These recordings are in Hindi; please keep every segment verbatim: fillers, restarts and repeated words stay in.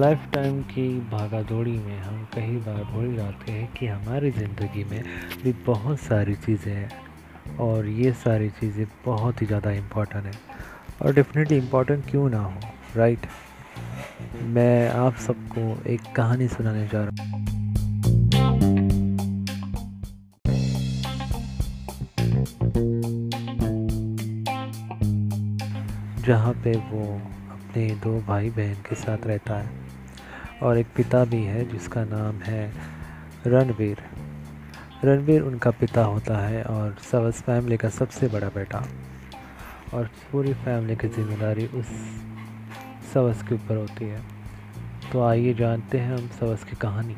लाइफ टाइम की भागदौड़ी में हम कई बार भूल जाते हैं कि हमारी ज़िंदगी में भी बहुत सारी चीज़ें हैं और ये सारी चीज़ें बहुत ही ज़्यादा इम्पॉर्टेंट हैं और डेफिनेटली इम्पॉर्टेंट क्यों ना हो, राइट। मैं आप सबको एक कहानी सुनाने जा रहा हूँ। जहाँ पे वो अपने दो भाई बहन के साथ रहता है और एक पिता भी है जिसका नाम है रणवीर। रणवीर उनका पिता होता है और सब फैमिली का सबसे बड़ा बेटा, और पूरी फैमिली की जिम्मेदारी उस सवस के ऊपर होती है। तो आइए जानते हैं हम सवस की कहानी।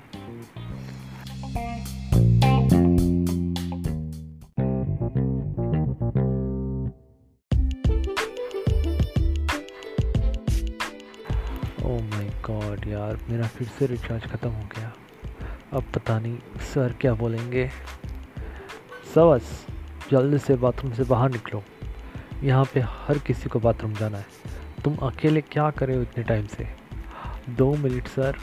गॉड यार, मेरा फिर से रिचार्ज ख़त्म हो गया। अब पता नहीं सर क्या बोलेंगे। सवस, जल्दी से बाथरूम से बाहर निकलो, यहाँ पे हर किसी को बाथरूम जाना है। तुम अकेले क्या कर रहे हो इतने टाइम से? दो मिनट सर,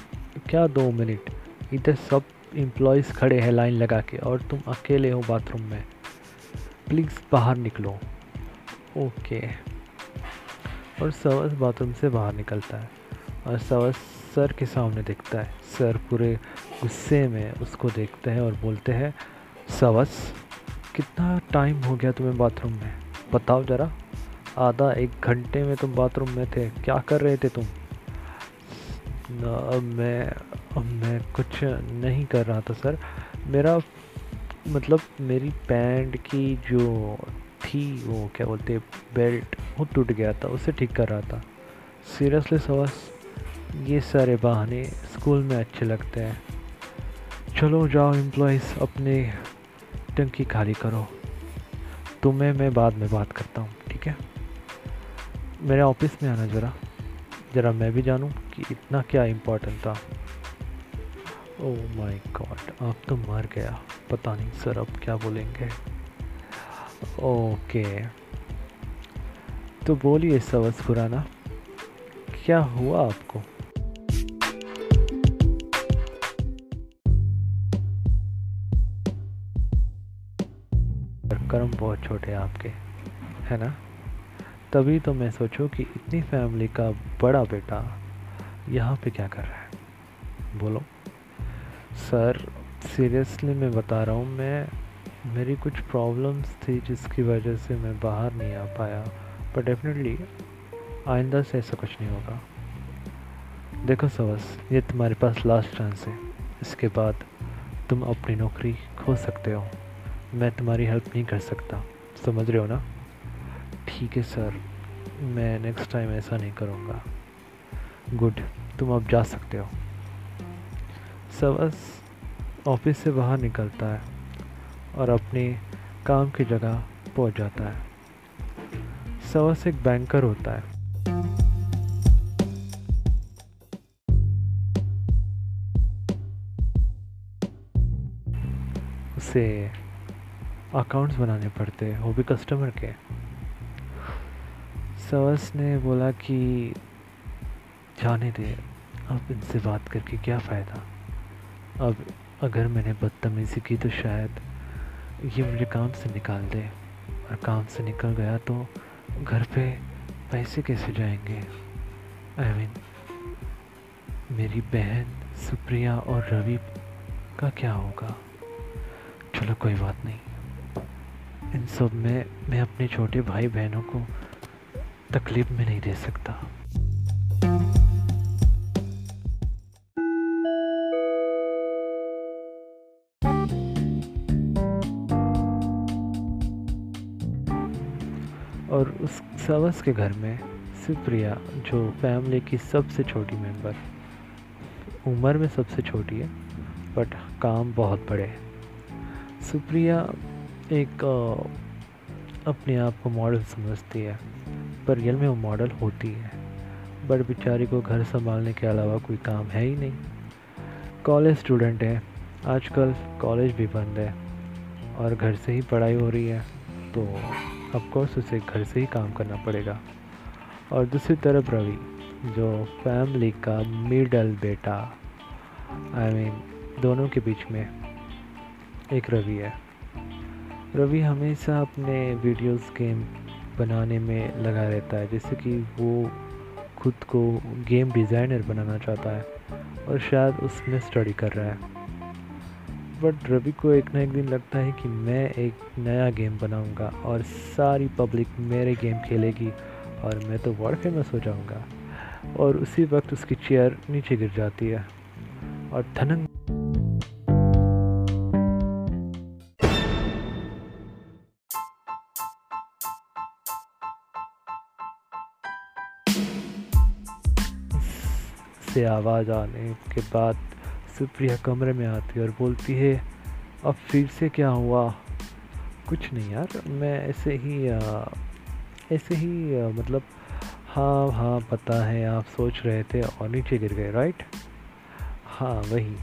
क्या दो मिनट? इधर सब एम्प्लॉयज़ खड़े हैं लाइन लगा के और तुम अकेले हो बाथरूम में। प्लीज़ बाहर निकलो। ओके। और सवस बाथरूम से बाहर निकलता है और सवस सर के सामने देखता है। सर पूरे गुस्से में उसको देखते हैं और बोलते हैं, सवस कितना टाइम हो गया तुम्हें बाथरूम में, बताओ ज़रा। आधा एक घंटे में तुम बाथरूम में थे, क्या कर रहे थे तुम? अब मैं अब मैं कुछ नहीं कर रहा था सर। मेरा मतलब मेरी पैंट की जो थी वो क्या बोलते बेल्ट, वो टूट गया था, उसे ठीक कर रहा था। सीरियसली सवस, ये सारे बहाने स्कूल में अच्छे लगते हैं। चलो जाओ एम्प्लॉइज़, अपने टंकी खाली करो। तुम्हें मैं बाद में बात करता हूँ, ठीक है? मेरे ऑफिस में आना ज़रा ज़रा मैं भी जानूँ कि इतना क्या इम्पोर्टेंट था। ओह माय गॉड, अब तो मर गया। पता नहीं सर अब क्या बोलेंगे। ओके, तो बोलिए सवस खुराना, क्या हुआ आपको? कर्म बहुत छोटे आपके, है ना? तभी तो मैं सोचूं कि इतनी फैमिली का बड़ा बेटा यहाँ पे क्या कर रहा है। बोलो सर, सीरियसली मैं बता रहा हूँ, मैं मेरी कुछ प्रॉब्लम्स थी जिसकी वजह से मैं बाहर नहीं आ पाया, पर डेफिनेटली आइंदा से ऐसा कुछ नहीं होगा। देखो सवस, ये तुम्हारे पास लास्ट चांस है, इसके बाद तुम अपनी नौकरी खो सकते हो। मैं तुम्हारी हेल्प नहीं कर सकता, समझ रहे हो ना? ठीक है सर, मैं नेक्स्ट टाइम ऐसा नहीं करूँगा। गुड, तुम अब जा सकते हो। सवस ऑफिस से बाहर निकलता है और अपने काम की जगह पहुँच जाता है। सवस एक बैंकर होता है। उसे अकाउंट्स बनाने पड़ते हैं, वो भी कस्टमर के। सवस ने बोला कि जाने दे, अब इनसे बात करके क्या फ़ायदा। अब अगर मैंने बदतमीज़ी की तो शायद ये मुझे काम से निकाल दे, और काम से निकल गया तो घर पे पैसे कैसे जाएंगे। आई मीन मेरी बहन सुप्रिया और रवि का क्या होगा। चलो कोई बात नहीं, इन सब में मैं अपने छोटे भाई बहनों को तकलीफ में नहीं दे सकता। और उस सवस के घर में सुप्रिया, जो फैमिली की सबसे छोटी मेंबर, उम्र में सबसे छोटी है बट काम बहुत बड़े है। सुप्रिया एक आ, अपने आप को मॉडल समझती है, पर रियल में वो मॉडल होती है, बट बेचारी को घर संभालने के अलावा कोई काम है ही नहीं। कॉलेज स्टूडेंट है, आजकल कॉलेज भी बंद है और घर से ही पढ़ाई हो रही है, तो ऑफ कोर्स उसे घर से ही काम करना पड़ेगा। और दूसरी तरफ रवि, जो फैमिली का मिडल बेटा, आई I मीन mean, दोनों के बीच में एक रवि है। रवि हमेशा अपने वीडियोस गेम बनाने में लगा रहता है, जैसे कि वो खुद को गेम डिज़ाइनर बनाना चाहता है और शायद उसमें स्टडी कर रहा है। बट रवि को एक ना एक दिन लगता है कि मैं एक नया गेम बनाऊंगा और सारी पब्लिक मेरे गेम खेलेगी और मैं तो वर्ल्ड फेमस हो जाऊंगा। और उसी वक्त उसकी चेयर नीचे गिर जाती है और धनंग से आवाज़ आने के बाद सुप्रिया कमरे में आती है और बोलती है, अब फिर से क्या हुआ? कुछ नहीं यार, मैं ऐसे ही ऐसे ही मतलब हाँ हाँ पता है आप सोच रहे थे और नीचे गिर गए, राइट? हाँ वही।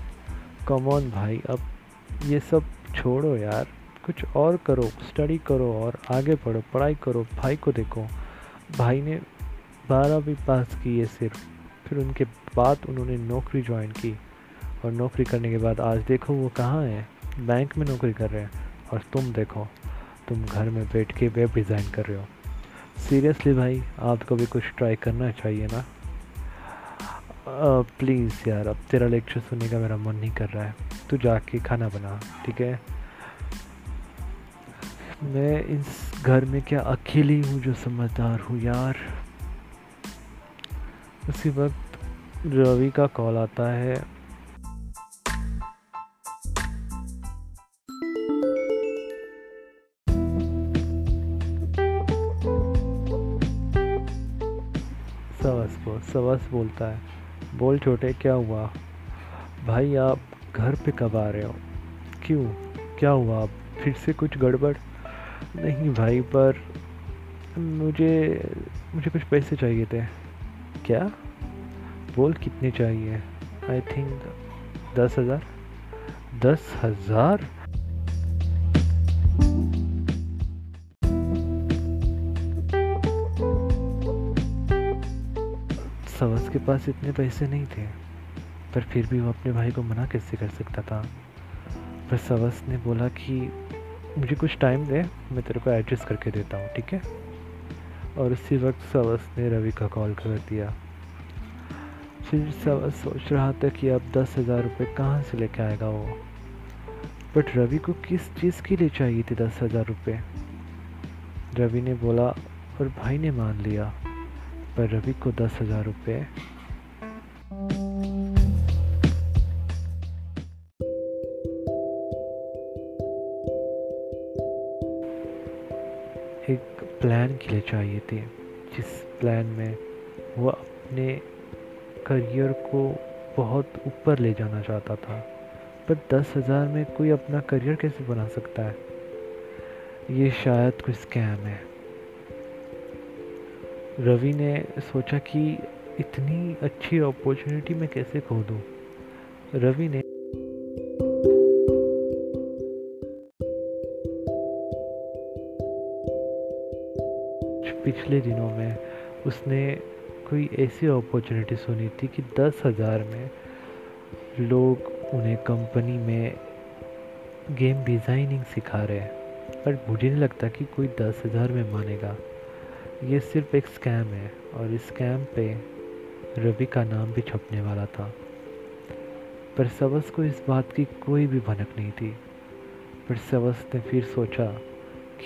कम ऑन भाई, अब ये सब छोड़ो यार, कुछ और करो, स्टडी करो और आगे पढ़ो, पढ़ाई करो। भाई को देखो, भाई ने बारहवीं पास की है सिर्फ, फिर उनके बाद उन्होंने नौकरी ज्वाइन की और नौकरी करने के बाद आज देखो वो कहाँ है, बैंक में नौकरी कर रहे हैं। और तुम देखो, तुम घर में बैठ के वेब डिज़ाइन कर रहे हो। सीरियसली भाई, आपको भी कुछ ट्राई करना चाहिए ना। प्लीज़ यार, अब तेरा लेक्चर सुनने का मेरा मन नहीं कर रहा है, तू जाके खाना बना, ठीक है? मैं इस घर में क्या अकेली हूँ जो समझदार हूँ यार। उसी वक्त रवि का कॉल आता है। सवस को सवस बोलता है, बोल छोटे क्या हुआ? भाई आप घर पे कब आ रहे हो? क्यों, क्या हुआ? आप फिर से कुछ गड़बड़? नहीं भाई, पर मुझे मुझे कुछ पैसे चाहिए थे। क्या? बोल कितने चाहिए? आई थिंक दस हज़ार। दस हज़ार? सवस के पास इतने पैसे नहीं थे, पर फिर भी वो अपने भाई को मना कैसे कर सकता था? पर सवस ने बोला कि मुझे कुछ टाइम दे, मैं तेरे को एडजस्ट करके देता हूँ, ठीक है? और उसी वक्त सवस ने रवि का कॉल कर दिया। फिर सवस सोच रहा था कि अब दस हज़ार रुपये कहाँ से लेके आएगा वो। बट रवि को किस चीज़ के लिए चाहिए थे दस हज़ार रुपये? रवि ने बोला और भाई ने मान लिया, पर रवि को दस हज़ार रुपये एक प्लान के लिए चाहिए थे, जिस प्लान में वो अपने करियर को बहुत ऊपर ले जाना चाहता था। पर दस हज़ार में कोई अपना करियर कैसे बना सकता है? ये शायद कोई स्कैम है। रवि ने सोचा कि इतनी अच्छी अपॉर्चुनिटी मैं कैसे खो दूँ। रवि ने पिछले दिनों में उसने कोई ऐसी अपॉर्चुनिटी सुनी थी कि दस हज़ार में लोग उन्हें कंपनी में गेम डिज़ाइनिंग सिखा रहे हैं। पर मुझे नहीं लगता कि कोई दस हज़ार में मानेगा। ये सिर्फ एक स्कैम है और इस स्कैम पे रवि का नाम भी छपने वाला था। पर सवस को इस बात की कोई भी भनक नहीं थी। पर सवस ने फिर सोचा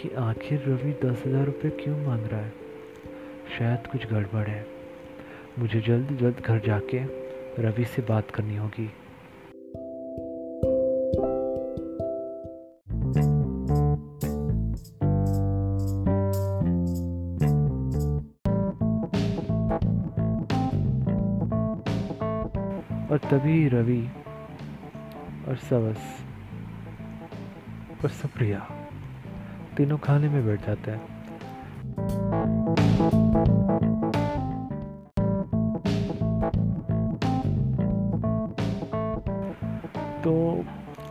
कि आखिर रवि दस हज़ार रुपये क्यों मांग रहा है? शायद कुछ गड़बड़ है। मुझे जल्द जल्द घर जाके रवि से बात करनी होगी। और तभी रवि और सवस और सुप्रिया तीनों खाने में बैठ जाते हैं। तो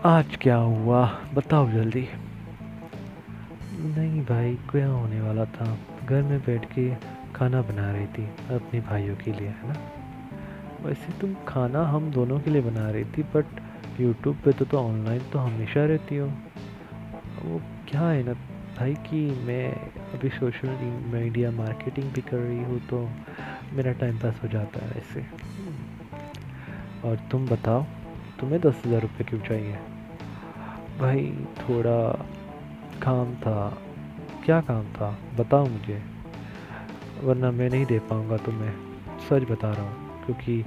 आज क्या हुआ बताओ जल्दी। नहीं भाई, क्या होने वाला था? घर में बैठ के खाना बना रही थी अपने भाइयों के लिए, है ना। वैसे तुम खाना हम दोनों के लिए बना रही थी, बट यूट्यूब पे तो तो ऑनलाइन तो हमेशा रहती हो। वो क्या है ना भाई कि मैं अभी सोशल मीडिया मार्केटिंग भी कर रही हूँ, तो मेरा टाइम पास हो जाता है ऐसे। और तुम बताओ, तुम्हें दस हज़ार रुपये क्यों चाहिए? भाई थोड़ा काम था। क्या काम था बताओ मुझे, वरना मैं नहीं दे पाऊँगा तुम्हें, सच बता रहा हूँ। क्योंकि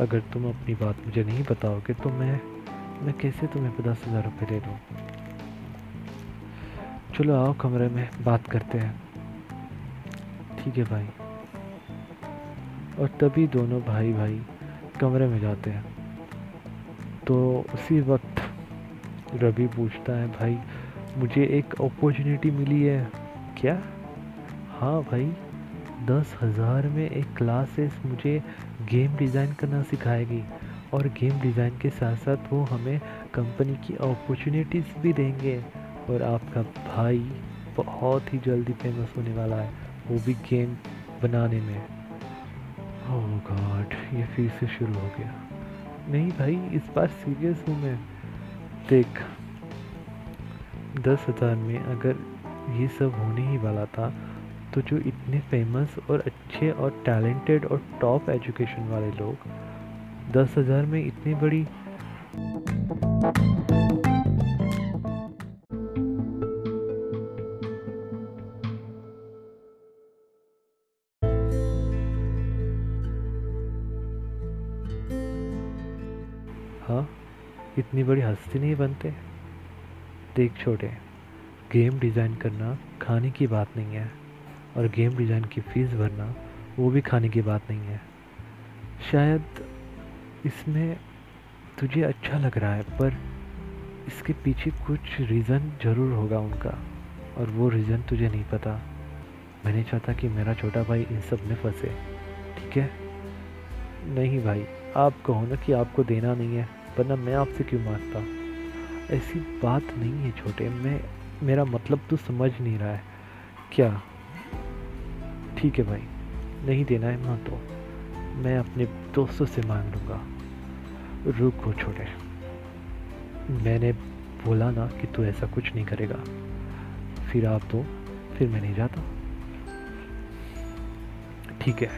अगर तुम अपनी बात मुझे नहीं बताओगे तो मैं मैं कैसे तुम्हें दस हज़ार रुपये दे दूँ। चलो आओ कमरे में बात करते हैं। ठीक है भाई। और तभी दोनों भाई भाई कमरे में जाते हैं। तो उसी वक्त रवि पूछता है, भाई मुझे एक अपॉर्चुनिटी मिली है। क्या? हाँ भाई, दस हज़ार में एक क्लासेस मुझे गेम डिज़ाइन करना सिखाएगी, और गेम डिज़ाइन के साथ साथ वो हमें कंपनी की अपॉर्चुनिटीज़ भी देंगे, और आपका भाई बहुत ही जल्दी फेमस होने वाला है, वो भी गेम बनाने में। ओह गॉड, ये फिर से शुरू हो गया। नहीं भाई, इस बार सीरियस हूँ मैं। देख, दस हज़ार में अगर ये सब होने ही वाला था तो जो इतने फेमस और अच्छे और टैलेंटेड और टॉप एजुकेशन वाले लोग दस हज़ार में इतनी बड़ी हाँ इतनी बड़ी हस्ती नहीं बनते। देख छोटे, गेम डिज़ाइन करना खाने की बात नहीं है, और गेम डिज़ाइन की फ़ीस भरना वो भी खाने की बात नहीं है। शायद इसमें तुझे अच्छा लग रहा है, पर इसके पीछे कुछ रीज़न ज़रूर होगा उनका, और वो रीज़न तुझे नहीं पता। मैं नहीं चाहता कि मेरा छोटा भाई इन सब में फंसे, ठीक है। नहीं भाई, आप कहो ना कि आपको देना नहीं है, वरना मैं आपसे क्यों मांगता। ऐसी बात नहीं है छोटे, मैं मेरा मतलब तो समझ नहीं रहा है क्या? ठीक है भाई, नहीं देना है मां तो मैं अपने दोस्तों से मांग लूँगा। रुको छोटे, मैंने बोला ना कि तू ऐसा कुछ नहीं करेगा। फिर आप तो फिर मैं नहीं जाता। ठीक है,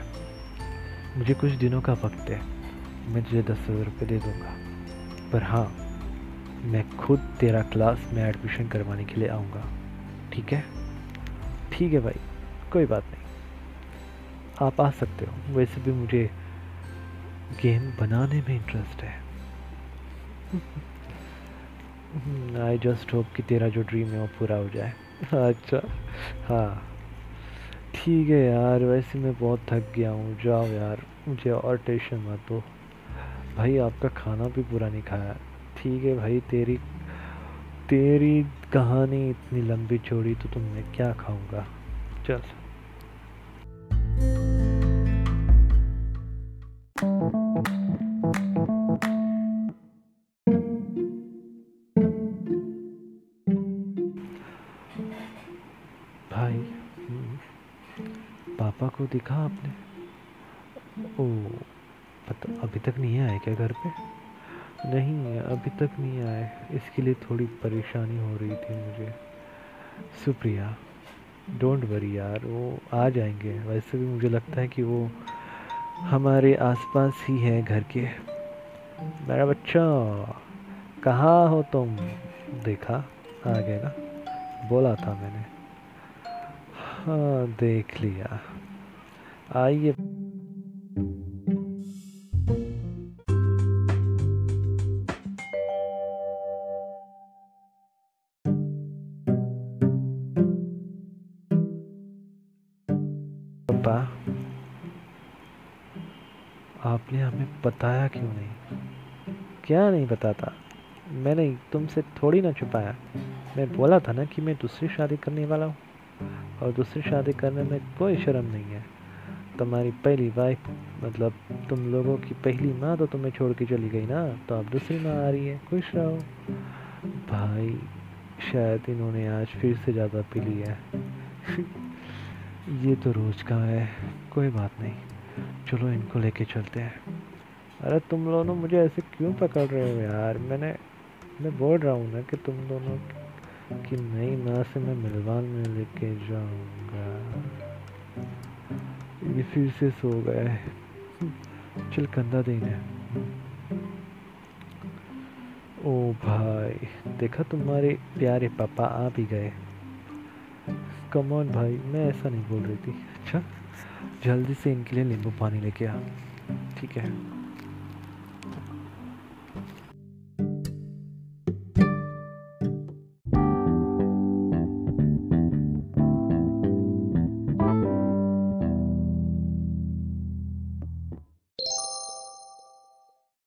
मुझे कुछ दिनों का वक्त है, मैं तुझे दस हज़ार रुपये दे दूँगा, पर हाँ मैं खुद तेरा क्लास में एडमिशन करवाने के लिए आऊँगा, ठीक है। ठीक है भाई, कोई बात नहीं, आप आ सकते हो। वैसे भी मुझे गेम बनाने में इंटरेस्ट है। आई जस्ट होप कि तेरा जो ड्रीम है वो पूरा हो जाए। अच्छा हाँ ठीक है यार, वैसे मैं बहुत थक गया हूँ, जाओ यार, मुझे और टेंशन मत दो। भाई आपका खाना भी पूरा नहीं खाया। ठीक है भाई, तेरी तेरी कहानी इतनी लंबी चौड़ी तो तुमने क्या खाऊंगा। चल भाई, पापा को दिखा आपने? ओ पता अभी तक नहीं आया क्या घर पे? नहीं अभी तक नहीं आए, इसके लिए थोड़ी परेशानी हो रही थी मुझे। सुप्रिया डोंट वरी यार, वो आ जाएंगे। वैसे भी मुझे लगता है कि वो हमारे आसपास ही है घर के। मेरा बच्चा कहाँ हो तुम? देखा आ गए ना, बोला था मैंने। हाँ देख लिया, आइए। आपने हमें बताया क्यों नहीं? क्या नहीं बताता? मैंने तुमसे थोड़ी ना छुपाया, मैं बोला था ना कि मैं दूसरी शादी करने वाला हूँ, और दूसरी शादी करने में कोई शर्म नहीं है। तुम्हारी पहली वाइफ, मतलब तुम लोगों की पहली माँ तो तुम्हें छोड़ के चली गई ना, तो अब दूसरी माँ आ रही है, खुश रहो। भाई शायद इन्होंने आज फिर से ज़्यादा पी ली है। ये तो रोज का है, कोई बात नहीं, चलो इनको लेके चलते हैं। अरे तुम दोनों मुझे ऐसे क्यों पकड़ रहे हो यार? मैंने मैं बोल रहा हूँ ना कि तुम दोनों की नई माँ से मैं मिलवान में लेके जाऊँगा। ये फिर से सो गए, चल कंधा देने। ओ भाई, देखा तुम्हारे प्यारे पापा आ भी गए। कम ऑन भाई, मैं ऐसा नहीं बोल रही थी। अच्छा, जल्दी से इनके लिए नींबू पानी लेके आ, ठीक है?